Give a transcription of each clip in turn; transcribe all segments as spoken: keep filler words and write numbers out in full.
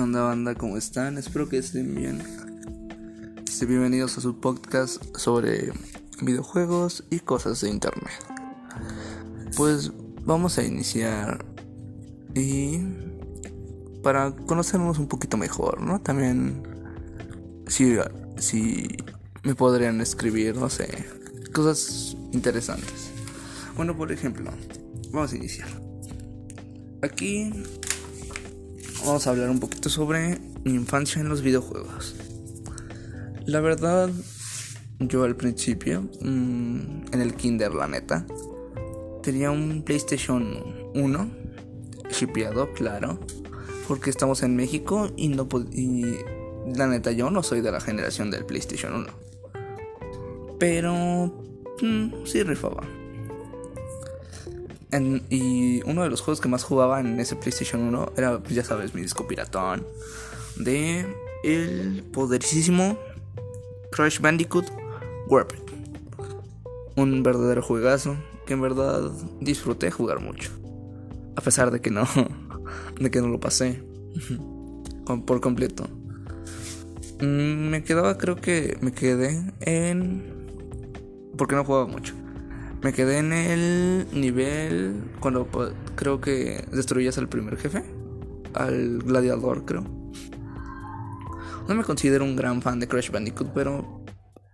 ¿Qué onda, banda? ¿Cómo están? Espero que estén bien. Bienvenidos a su podcast sobre videojuegos y cosas de internet. Pues vamos a iniciar y para conocernos un poquito mejor, ¿no? También si, si me podrían escribir, no sé, cosas interesantes. Bueno, por ejemplo, vamos a iniciar. Aquí vamos a hablar un poquito sobre mi infancia en los videojuegos. La verdad, yo al principio, mmm, en el kinder, la neta, tenía un PlayStation uno, shipeado, claro, porque estamos en México y, no pod- y la neta yo no soy de la generación del PlayStation uno. Pero mmm, sí rifaba. En, y uno de los juegos que más jugaba en ese PlayStation uno era, ya sabes, mi disco piratón de el poderosísimo Crash Bandicoot Wipeout. Un verdadero juegazo que en verdad disfruté jugar mucho, a pesar de que no de que no lo pasé por completo. Me quedaba, creo que me quedé en, porque no jugaba mucho, me quedé en el nivel cuando creo que destruyes al primer jefe, al gladiador, creo. No me considero un gran fan de Crash Bandicoot, pero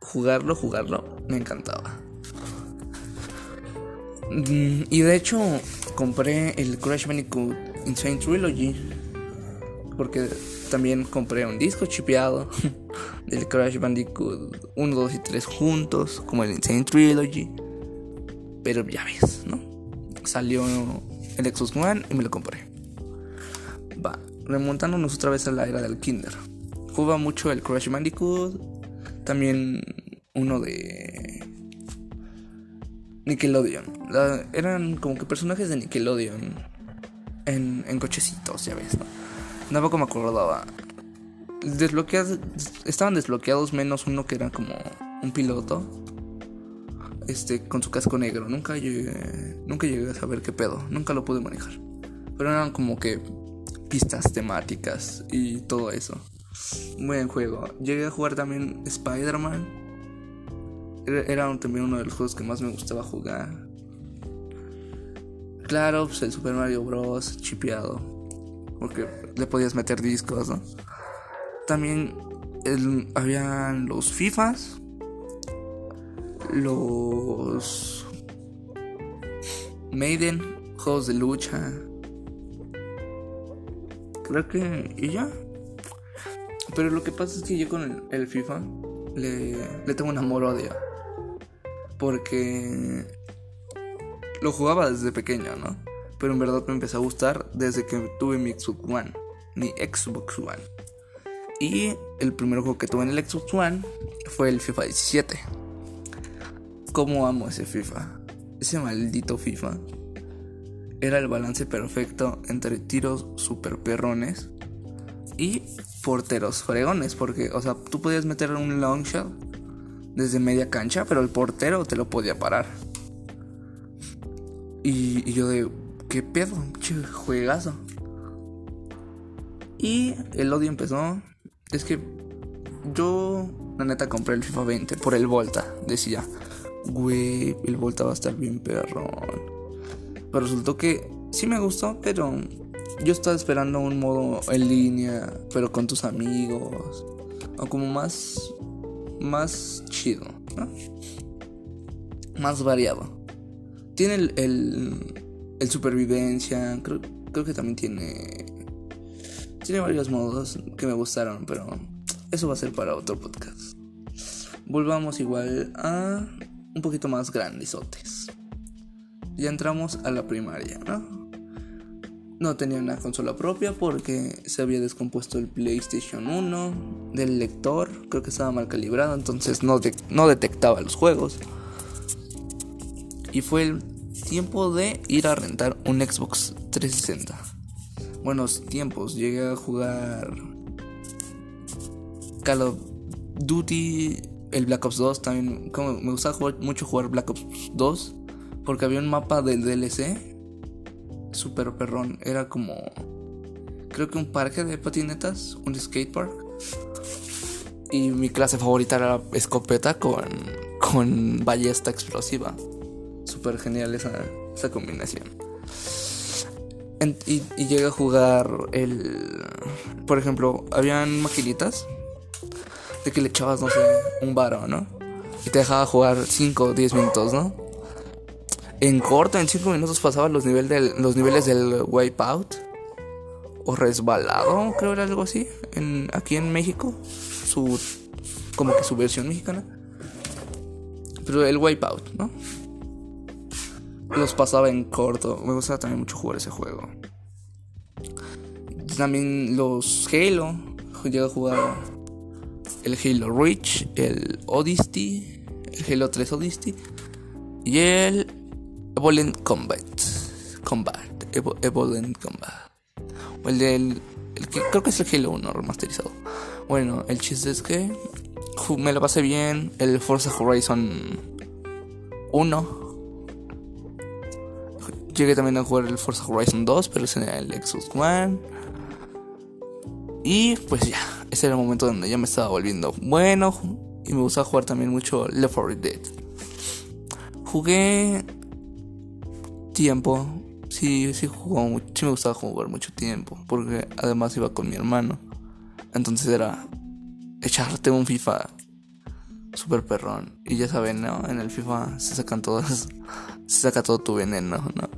jugarlo, jugarlo, me encantaba. Y de hecho, compré el Crash Bandicoot Insane Trilogy, porque también compré un disco chipeado del Crash Bandicoot uno, dos y tres juntos, como el Insane Trilogy. Pero ya ves, ¿no? Salió el Xbox One y me lo compré. Va, remontándonos otra vez a la era del kinder. Jugaba mucho el Crash Bandicoot. También uno de Nickelodeon. La, eran como que personajes de Nickelodeon en, en cochecitos, ya ves, ¿no? Tampoco me acordaba. Desbloqueados, estaban desbloqueados menos uno que era como un piloto. Este, con su casco negro. Nunca llegué, nunca llegué a saber qué pedo. Nunca lo pude manejar. Pero eran como que pistas temáticas y todo eso. Buen juego. Llegué a jugar también Spider-Man. Era un, también uno de los juegos que más me gustaba jugar. Claro, pues el Super Mario Bros. Chipeado, porque le podías meter discos, ¿no? También el, habían los FIFAs. Los Maiden, juegos de lucha. Creo que... ¿Y ya? Pero lo que pasa es que yo con el, el FIFA le, le tengo un amor-odio, porque lo jugaba desde pequeño, ¿no? Pero en verdad me empezó a gustar desde que tuve mi Xbox One. Mi Xbox One. Y el primer juego que tuve en el Xbox One fue el FIFA diecisiete. Cómo amo ese FIFA. Ese maldito FIFA. Era el balance perfecto entre tiros super perrones y porteros fregones. Porque, o sea, tú podías meter un long shot desde media cancha, pero el portero te lo podía parar. Y, y yo de... ¿Qué pedo? Che, juegazo. Y el odio empezó. Es que yo, la neta, compré el FIFA veinte por el Volta. Decía... Güey, el Volta va a estar bien perrón. Pero resultó que sí me gustó, pero yo estaba esperando un modo en línea, pero con tus amigos, o como más, más chido, ¿no? Más variado. Tiene el, el, el supervivencia. Creo, creo que también tiene Tiene varios modos que me gustaron, pero eso va a ser para otro podcast. Volvamos igual a un poquito más grandesotes. Ya entramos a la primaria, ¿no? No tenía una consola propia porque se había descompuesto el PlayStation uno del lector. Creo que estaba mal calibrado, entonces no, de- no detectaba los juegos. Y fue el tiempo de ir a rentar un Xbox trescientos sesenta. Buenos tiempos. Llegué a jugar Call of Duty, el Black Ops dos también. Como me gustaba jugar, mucho jugar Black Ops dos, porque había un mapa del D L C super perrón. Era como creo que un parque de patinetas, un skatepark. Y mi clase favorita era la escopeta con, con ballesta explosiva. Súper genial esa, esa combinación. En, y, y llegué a jugar el... Por ejemplo, habían maquinitas de que le echabas, no sé, un varo, ¿no? Y te dejaba jugar cinco o diez minutos, ¿no? En corto, en cinco minutos pasabas los, nivel del, los niveles del Wipeout. O resbalado, creo era algo así, en, aquí en México, su, como que su versión mexicana. Pero el Wipeout, ¿no? Los pasaba en corto. Me gustaba también mucho jugar ese juego. También los Halo. Llegué a jugar el Halo Reach, el Odyssey, el Halo tres Odyssey y el Evolent Combat. Combat. Evo- Evolent Combat. O el del... El que, creo que es el Halo uno remasterizado. Bueno, el chiste es que me lo pasé bien. El Forza Horizon uno. Llegué también a jugar el Forza Horizon dos, pero ese era el Xbox One. Y pues ya, ese era el momento donde ya me estaba volviendo bueno. Y me gustaba jugar también mucho Left four Dead. Jugué tiempo. Sí, sí, jugó, sí me gustaba jugar mucho tiempo. Porque además iba con mi hermano. Entonces era echarte un FIFA super perrón. Y ya saben, ¿no? En el FIFA se sacan todas. Se saca todo tu veneno, ¿no?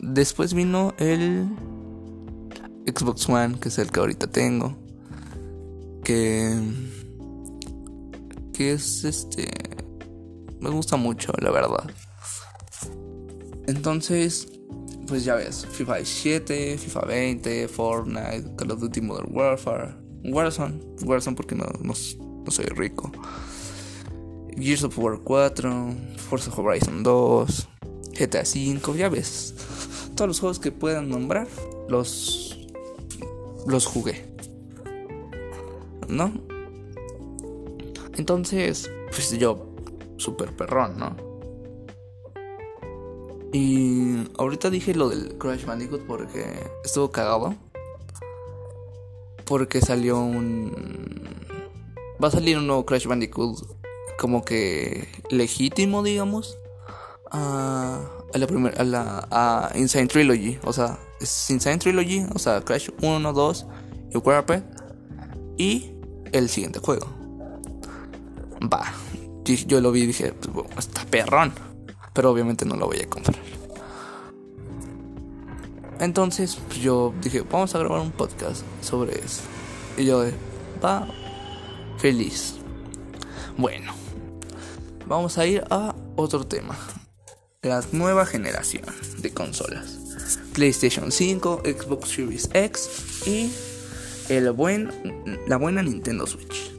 Después vino el Xbox One, que es el que ahorita tengo, que que es este me gusta mucho, la verdad. Entonces, pues ya ves, FIFA diecisiete, FIFA veinte, Fortnite, Call of Duty Modern Warfare, Warzone, Warzone porque no, no, no soy rico. Gears of War cuatro, Forza Horizon dos, G T A V, ya ves, todos los juegos que puedan nombrar, los los jugué, ¿no? Entonces, pues yo, super perrón, ¿no? Y ahorita dije lo del Crash Bandicoot porque estuvo cagado, porque salió un... va a salir un nuevo Crash Bandicoot como que legítimo, digamos, a, a la primera, a la a Insane Trilogy, o sea, es Insane Trilogy, o sea, Crash uno, dos y Warped y el siguiente juego. Va, yo lo vi y dije, pues, bueno, está perrón, pero obviamente no lo voy a comprar. Entonces pues, yo dije, vamos a grabar un podcast sobre eso. Y yo, va, feliz. Bueno, vamos a ir a otro tema. La nueva generación de consolas. PlayStation cinco, Xbox Series X y el buen, la buena Nintendo Switch.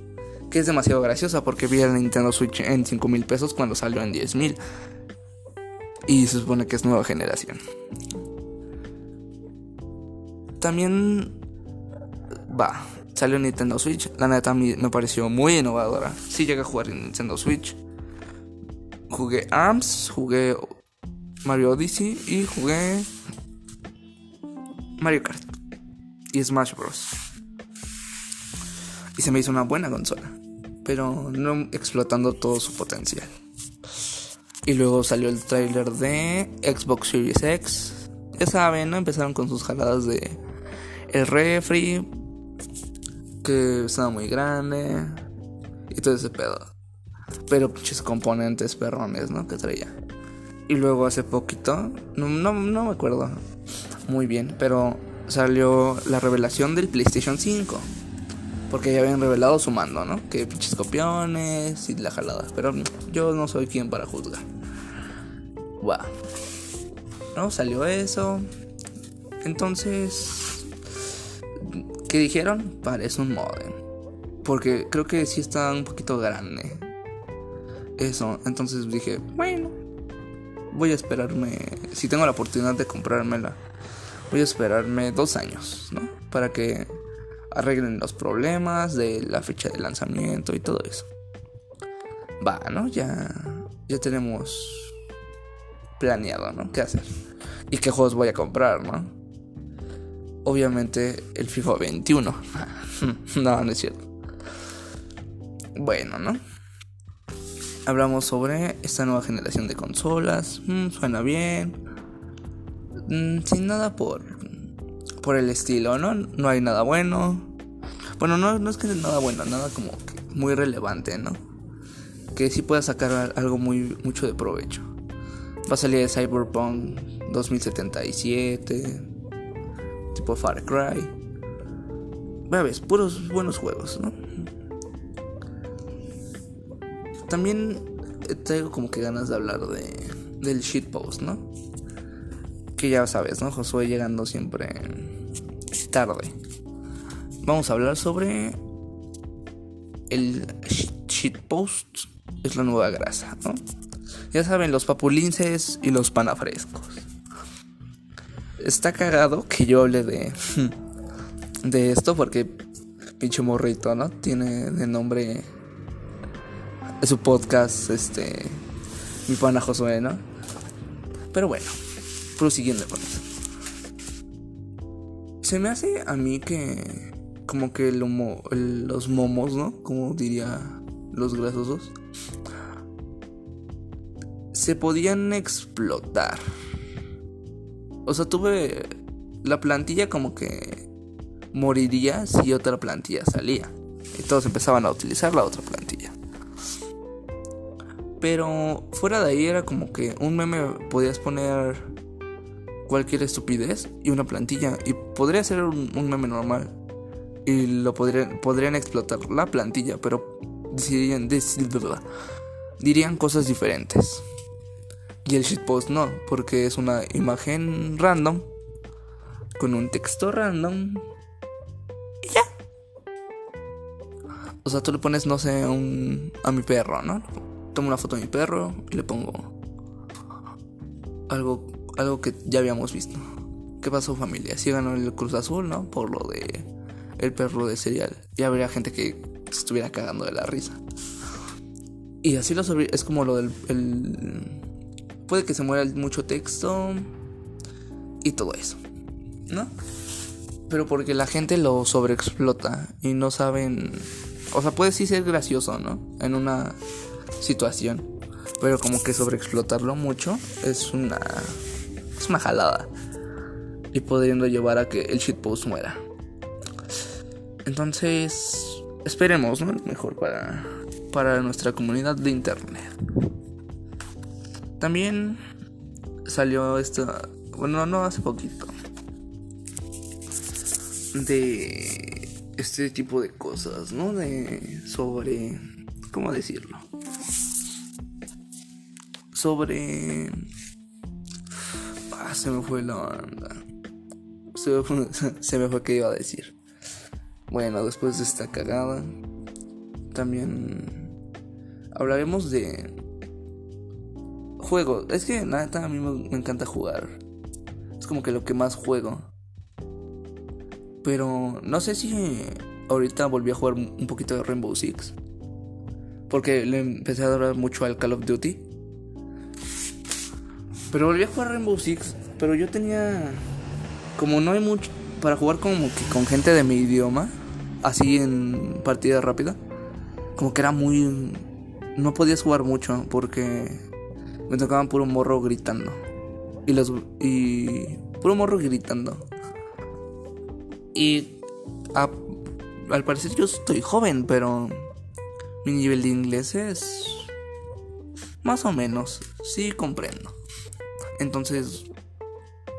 Que es demasiado graciosa porque vi la Nintendo Switch en cinco mil pesos cuando salió en diez mil. Y se supone que es nueva generación. También va, salió Nintendo Switch. La neta me pareció muy innovadora. Sí llegué a jugar en Nintendo Switch. Jugué ARMS, jugué Mario Odyssey y jugué Mario Kart y Smash Bros. Y se me hizo una buena consola, pero no explotando todo su potencial. Y luego salió el tráiler de Xbox Series X. Ya saben, ¿no? Empezaron con sus jaladas de el refri, que estaba muy grande y todo ese pedo. Pero pinches componentes perrones, ¿no? Que traía. Y luego hace poquito, no, no, no me acuerdo muy bien, pero salió la revelación del PlayStation cinco. Porque ya habían revelado su mando, ¿no? Que pinches copiones y la jalada. Pero yo no soy quien para juzgar. Wow. No, salió eso. Entonces, ¿qué dijeron? Parece un modem. Porque creo que sí está un poquito grande. Eso, entonces dije, bueno, voy a esperarme, si tengo la oportunidad de comprármela, voy a esperarme dos años, ¿no? Para que arreglen los problemas de la fecha de lanzamiento y todo eso. Va, ¿no? Ya, ya tenemos planeado, ¿no? ¿Qué hacer? ¿Y qué juegos voy a comprar, no? obviamente el FIFA veintiuno. No, no es cierto. Bueno, ¿no? Hablamos sobre esta nueva generación de consolas. Mm, suena bien. Mm, sin nada por por el estilo, ¿no? No hay nada bueno. Bueno, no, no es que sea nada bueno, nada como que muy relevante, ¿no? Que sí pueda sacar algo muy mucho de provecho. Va a salir Cyberpunk dos mil setenta y siete, tipo Far Cry. Bueno, ves, puros buenos juegos, ¿no? También traigo como que ganas de hablar de del shitpost, ¿no? Que ya sabes, ¿no? Josué llegando siempre tarde. Vamos a hablar sobre el shitpost, es la nueva grasa, ¿no? Ya saben, los papulinces y los panafrescos. Está cagado que yo hable de de esto porque pinche morrito, ¿no? Tiene de nombre su podcast, este, mi pana Josué, ¿no? Pero bueno, prosiguiendo con eso. Se me hace a mí que como que el humo, el, los momos, ¿no? Como diría los grasosos, se podían explotar. O sea, tuve la plantilla como que moriría si otra plantilla salía. Y todos empezaban a utilizar la otra plantilla. Pero fuera de ahí era como que un meme podías poner cualquier estupidez y una plantilla. Y podría ser un, un meme normal. Y lo podrían, podrían explotar la plantilla, pero dirían, dirían cosas diferentes. Y el shitpost no, porque es una imagen random con un texto random y ya. O sea, tú le pones, no sé, un, a mi perro, ¿no? Tomo una foto de mi perro y le pongo algo, algo que ya habíamos visto. ¿Qué pasó, familia? Sí ganó el Cruz Azul, ¿no? Por lo de el perro de cereal. Ya habría gente que se estuviera cagando de la risa. Y así lo sobre... Es como lo del... El... Puede que se muera mucho texto y todo eso, ¿no? Pero porque la gente lo sobreexplota y no saben... O sea, puede sí ser gracioso, ¿no? En una situación. Pero como que sobreexplotarlo mucho es una... Es una jalada. Y pudiendo llevar a que el shitpost muera. Entonces, esperemos, ¿no? Mejor para, para nuestra comunidad de internet. También salió esta... Bueno, no hace poquito. De este tipo de cosas, ¿no? De... Sobre... ¿Cómo decirlo? Sobre... Ah, se me fue la onda. Se me fue, se me fue qué iba a decir. Bueno, después de esta cagada... También... Hablaremos de... Juego, es que la neta a mí me encanta jugar. Es como que lo que más juego. Pero no sé si ahorita volví a jugar un poquito de Rainbow Six. Porque le empecé a adorar mucho al Call of Duty. Pero volví a jugar Rainbow Six. Pero yo tenía... Como no hay mucho... Para jugar como que con gente de mi idioma. Así en partida rápida. Como que era muy... No podías jugar mucho porque... Me tocaban puro morro gritando. Y los... Y... Puro morro gritando. Y... A, al parecer yo estoy joven, pero... Mi nivel de inglés es... Más o menos. Sí, comprendo. Entonces...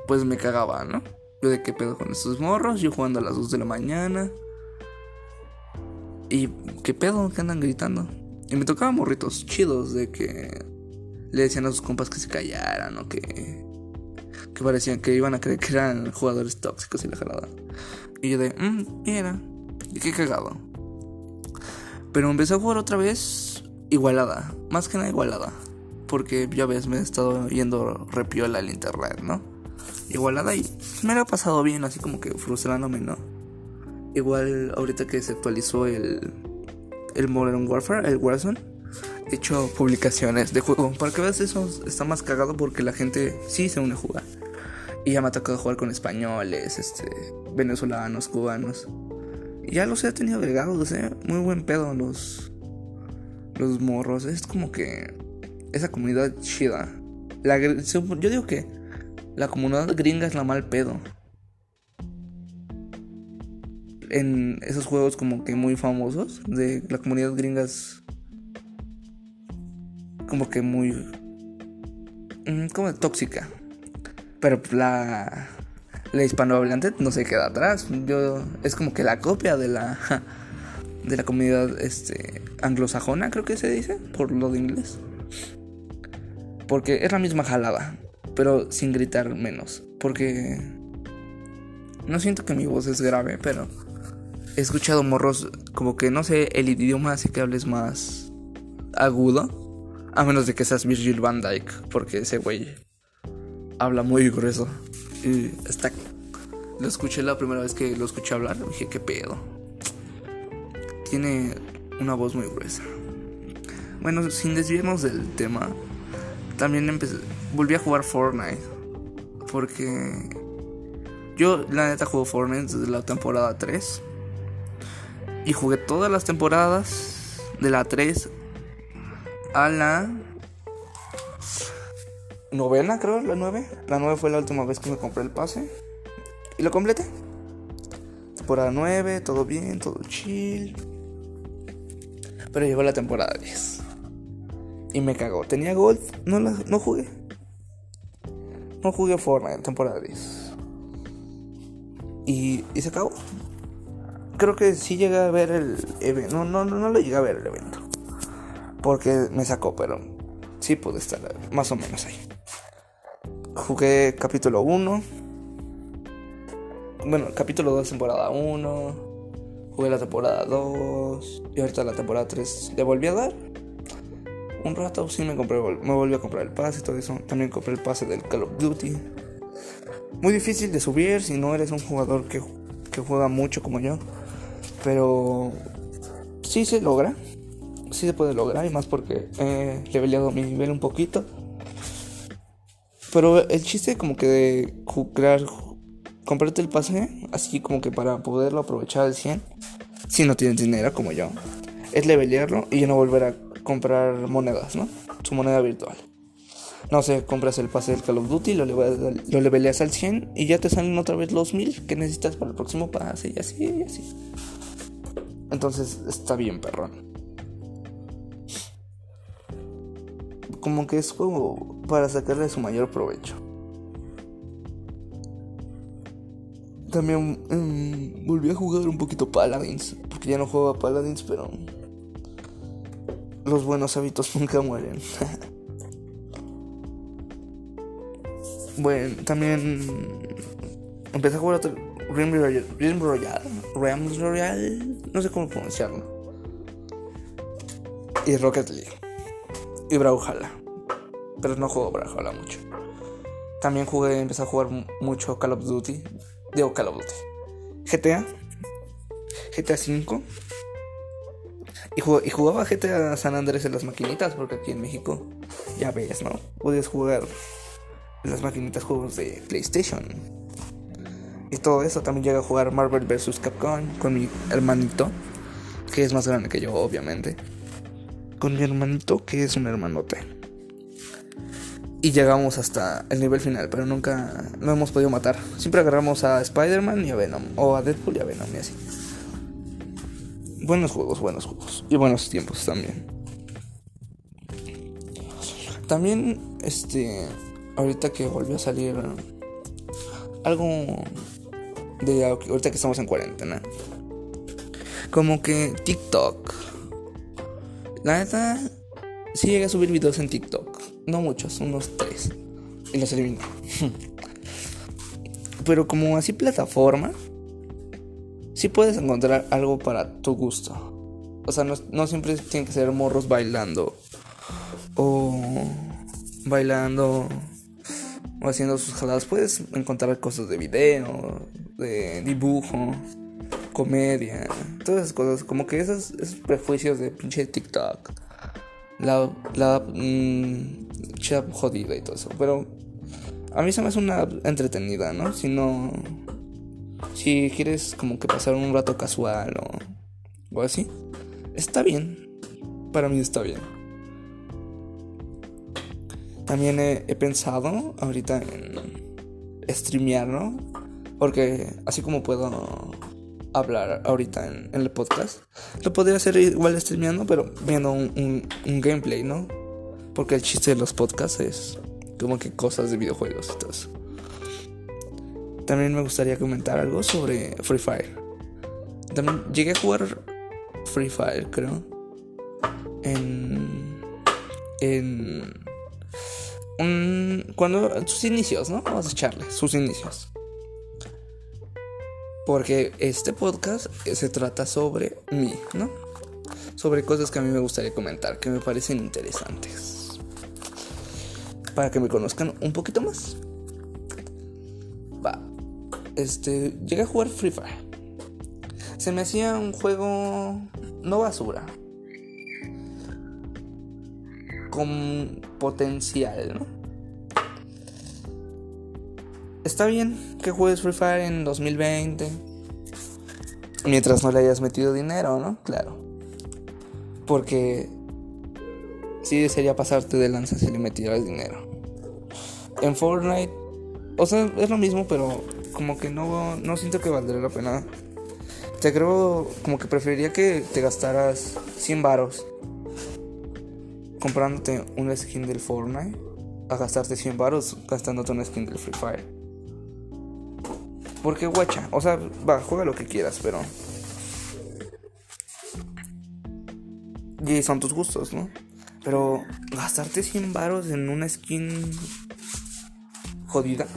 Pues me cagaba, ¿no? Yo de qué pedo con estos morros. Yo jugando a las dos de la mañana. Y... ¿Qué pedo? ¿Qué andan gritando? Y me tocaban morritos chidos de que... Le decían a sus compas que se callaran o que... Que parecían que iban a creer que eran jugadores tóxicos y la jalada. Y yo de... Mmm, mira. Y qué cagado. Pero empecé a jugar otra vez igualada. Más que nada igualada. Porque ya ves, me he estado yendo repiola al internet, ¿no? Igualada y me lo he pasado bien, así como que frustrándome, ¿no? Igual ahorita que se actualizó el... El Modern Warfare, el Warzone... He hecho publicaciones de juego. Para que veas, eso está más cagado porque la gente sí se une a jugar. Y ya me ha tocado jugar con españoles, este, venezolanos, cubanos. Y ya los he tenido agregados, eh. Muy buen pedo los, los morros. Es como que esa comunidad chida. La, yo digo que la comunidad gringa es la mal pedo. En esos juegos como que muy famosos de la comunidad gringa es como que muy como tóxica. Pero la, la hispanohablante no se queda atrás. Yo es como que la copia de la de la comunidad este anglosajona, creo que se dice, por lo de inglés. Porque es la misma jalada, pero sin gritar menos. Porque no siento que mi voz es grave, pero he escuchado morros como que no sé el idioma, así que hables más agudo. A menos de que seas Virgil Van Dyke, porque ese güey habla muy grueso. Y hasta lo escuché la primera vez que lo escuché hablar, dije, ¿qué pedo? Tiene una voz muy gruesa. Bueno, sin desviarnos del tema, también empecé, volví a jugar Fortnite, porque yo la neta juego Fortnite desde la temporada tres, y jugué todas las temporadas de la tres a la novena, creo, la nueve. La nueve fue la última vez que me compré el pase, y lo completé. Temporada nueve, todo bien, todo chill, pero llegó la temporada diez. Y me cagó. Tenía gold. No, la, no jugué. No jugué Fortnite temporada diez. Y, y se acabó. Creo que sí llegué a ver el evento. No, no, no, no lo llegué a ver el evento. Porque me sacó, pero sí pude estar más o menos ahí. Jugué capítulo uno. Bueno, capítulo dos, temporada uno. Jugué la temporada dos. Y ahorita la temporada tres le volví a dar. Un rato sí me compré, me volví a comprar el pase, todo eso. También compré el pase del Call of Duty. Muy difícil de subir si no eres un jugador que, que juega mucho como yo. Pero sí se logra, sí se puede lograr, y más porque he leveleado mi nivel un poquito. Pero el chiste como que de crear, comprarte el pase, así como que para poderlo aprovechar al cien, si no tienes dinero como yo, es levelearlo y no volver a comprar monedas, ¿no? Su moneda virtual. No sé, compras el pase del Call of Duty, lo, level, lo leveleas al cien y ya te salen otra vez los mil que necesitas para el próximo pase, y así, y así. Entonces está bien, perrón. Como que es como para sacarle su mayor provecho. También mmm, volví a jugar un poquito Paladins, porque ya no juego a Paladins, pero los buenos hábitos nunca mueren. Bueno, también empecé a jugar otro Realm Royale, Realm Royale, Realm Royale, no sé cómo pronunciarlo. Y Rocket League. Y Brawlhalla. Pero no juego Brawlhalla mucho. También jugué, empecé a jugar mucho Call of Duty. Digo Call of Duty. G T A. G T A cinco. Y jugaba G T A San Andrés en las maquinitas, porque aquí en México, ya ves, ¿no? Podías jugar en las maquinitas juegos de PlayStation. Y todo eso. También llegué a jugar Marvel versus. Capcom con mi hermanito, que es más grande que yo, obviamente. Con mi hermanito, que es un hermanote. Y llegamos hasta el nivel final, pero nunca lo hemos podido matar. Siempre agarramos a Spider-Man y a Venom, o a Deadpool y a Venom, y así. Buenos juegos, buenos juegos. Y buenos tiempos también. También, este... ahorita que volvió a salir algo de... ahorita que estamos en cuarentena, como que TikTok. La neta, sí llegué a subir videos en TikTok. No muchos, unos tres. Y los eliminé. Pero como así plataforma, sí puedes encontrar algo para tu gusto. O sea, no, no siempre tienen que ser morros bailando. O bailando. O haciendo sus jaladas. Puedes encontrar cosas de video, de dibujo, comedia. Todas esas cosas. Como que esos, esos prejuicios de pinche TikTok. La, la mmm, chap jodida y todo eso. Pero a mí se me hace una entretenida, ¿no? Si no... si quieres como que pasar un rato casual o, o así, está bien. Para mí está bien. También he, he pensado ahorita en streamear, ¿no? Porque así como puedo hablar ahorita en, en el podcast, lo podría hacer igual streameando, pero viendo un, un, un gameplay, ¿no? Porque el chiste de los podcasts es como que cosas de videojuegos y todo eso. También me gustaría comentar algo sobre Free Fire. También llegué a jugar Free Fire, creo, en... en... un, cuando... sus inicios, ¿no? Vamos a echarle sus inicios. Porque este podcast se trata sobre mí, ¿no? Sobre cosas que a mí me gustaría comentar, que me parecen interesantes, para que me conozcan un poquito más. Va. Este... llegué a jugar Free Fire. Se me hacía un juego... no basura, con potencial, ¿no? Está bien que juegues Free Fire en dos mil veinte, mientras no le hayas metido dinero, ¿no? Claro. Porque sí sería pasarte de lanza si le metieras dinero. En Fortnite, o sea, es lo mismo, pero como que no, no siento que valdría la pena. Te creo, como que preferiría que te gastaras cien varos comprándote una skin del Fortnite a gastarte cien varos gastándote una skin del Free Fire. Porque guacha, o sea, va, juega lo que quieras, pero y son tus gustos, ¿no? Pero gastarte cien varos en una skin jodida,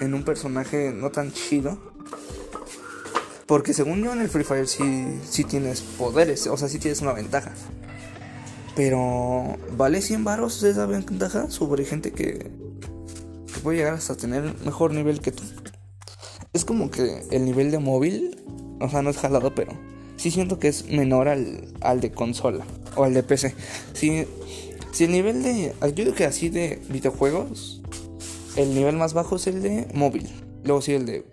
en un personaje no tan chido. Porque según yo en el Free Fire sí, sí tienes poderes, o sea, sí tienes una ventaja. Pero ¿vale cien varos esa ventaja sobre gente que, que puede llegar hasta tener mejor nivel que tú? Es como que el nivel de móvil, o sea, no es jalado, pero sí siento que es menor al, al de consola o al de P C. Si, si el nivel de, yo digo que así de videojuegos, el nivel más bajo es el de móvil. Luego sigue el de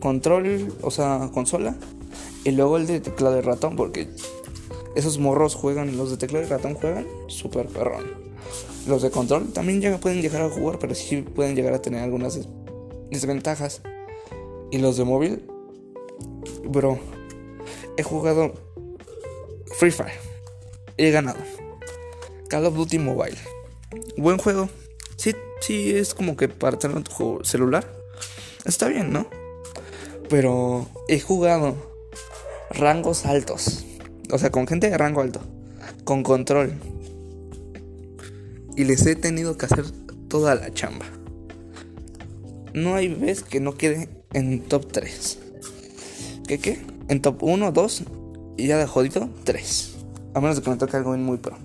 control, o sea, consola. Y luego el de teclado de ratón, porque... esos morros juegan, los de teclado y ratón juegan super perrón. Los de control también ya pueden llegar a jugar, pero sí pueden llegar a tener algunas des- desventajas. Y los de móvil, bro, he jugado Free Fire, he ganado Call of Duty Mobile. Buen juego. Sí, sí es como que para tener en tu celular está bien, ¿no? Pero he jugado rangos altos, o sea, con gente de rango alto, con control, y les he tenido que hacer toda la chamba. No hay vez que no quede en top tres. ¿Qué qué? En top uno, dos y ya de jodido tres. A menos de que me toque algo muy pro.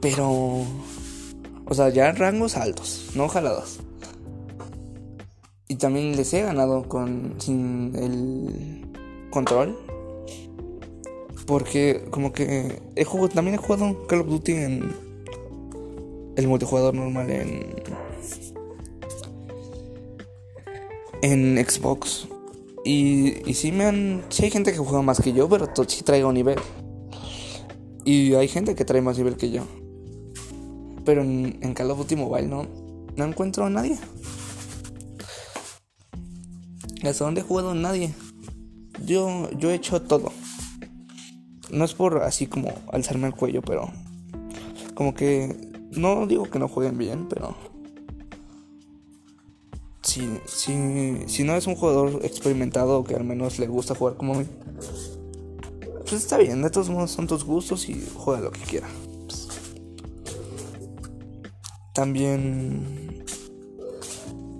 Pero, o sea, ya rangos altos, no jaladas. Y también les he ganado con sin el control. Porque como que he jugado, también he jugado Call of Duty en el multijugador normal en en Xbox. Y, y sí me han... sí hay gente que juega más que yo, pero to- sí traigo nivel. Y hay gente que trae más nivel que yo. Pero en, en Call of Duty Mobile no, no encuentro a nadie. ¿Hasta dónde he jugado? Nadie. Yo, yo he hecho todo. No es por así como alzarme el cuello, pero como que no digo que no jueguen bien, pero si, si, si no es un jugador experimentado o que al menos le gusta jugar como mí, pues está bien, de todos modos son tus gustos y juega lo que quiera. Pues. También,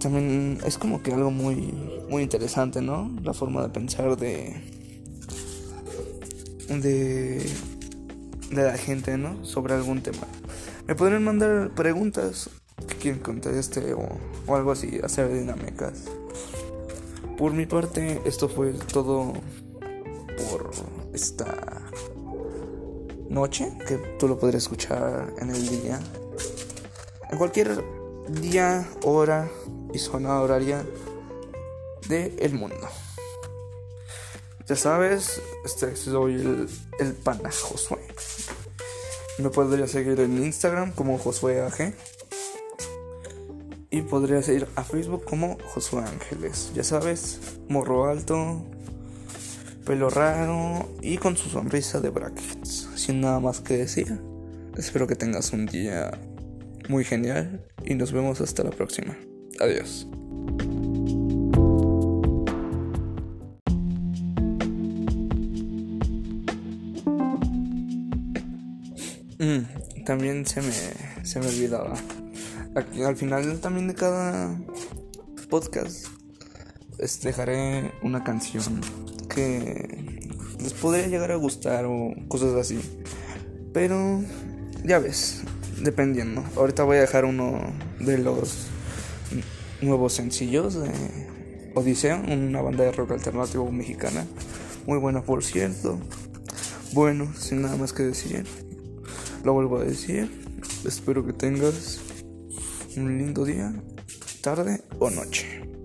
también es como que algo muy, muy interesante, ¿no? La forma de pensar de... De, de la gente, ¿no? Sobre algún tema. Me podrían mandar preguntas que quieren conteste o, o algo así, hacer dinámicas. Por mi parte, esto fue todo por esta noche, que tú lo podrías escuchar en el día, en cualquier día, hora y zona horaria del mundo. Ya sabes, este soy el, el pana Josué. Me podría seguir en Instagram como Josué A G. Y podrías ir a Facebook como Josué Ángeles. Ya sabes, morro alto, pelo raro y con su sonrisa de brackets. Sin nada más que decir, espero que tengas un día muy genial y nos vemos hasta la próxima. Adiós. Mm, también se me, se me olvidaba. Aquí, al final también de cada podcast les dejaré una canción que les podría llegar a gustar o cosas así. Pero ya ves, dependiendo. Ahorita voy a dejar uno de los nuevos sencillos de Odisea, una banda de rock alternativo mexicana. Muy buena, por cierto. Bueno, sin nada más que decir, lo vuelvo a decir. Espero que tengas un lindo día, tarde o noche.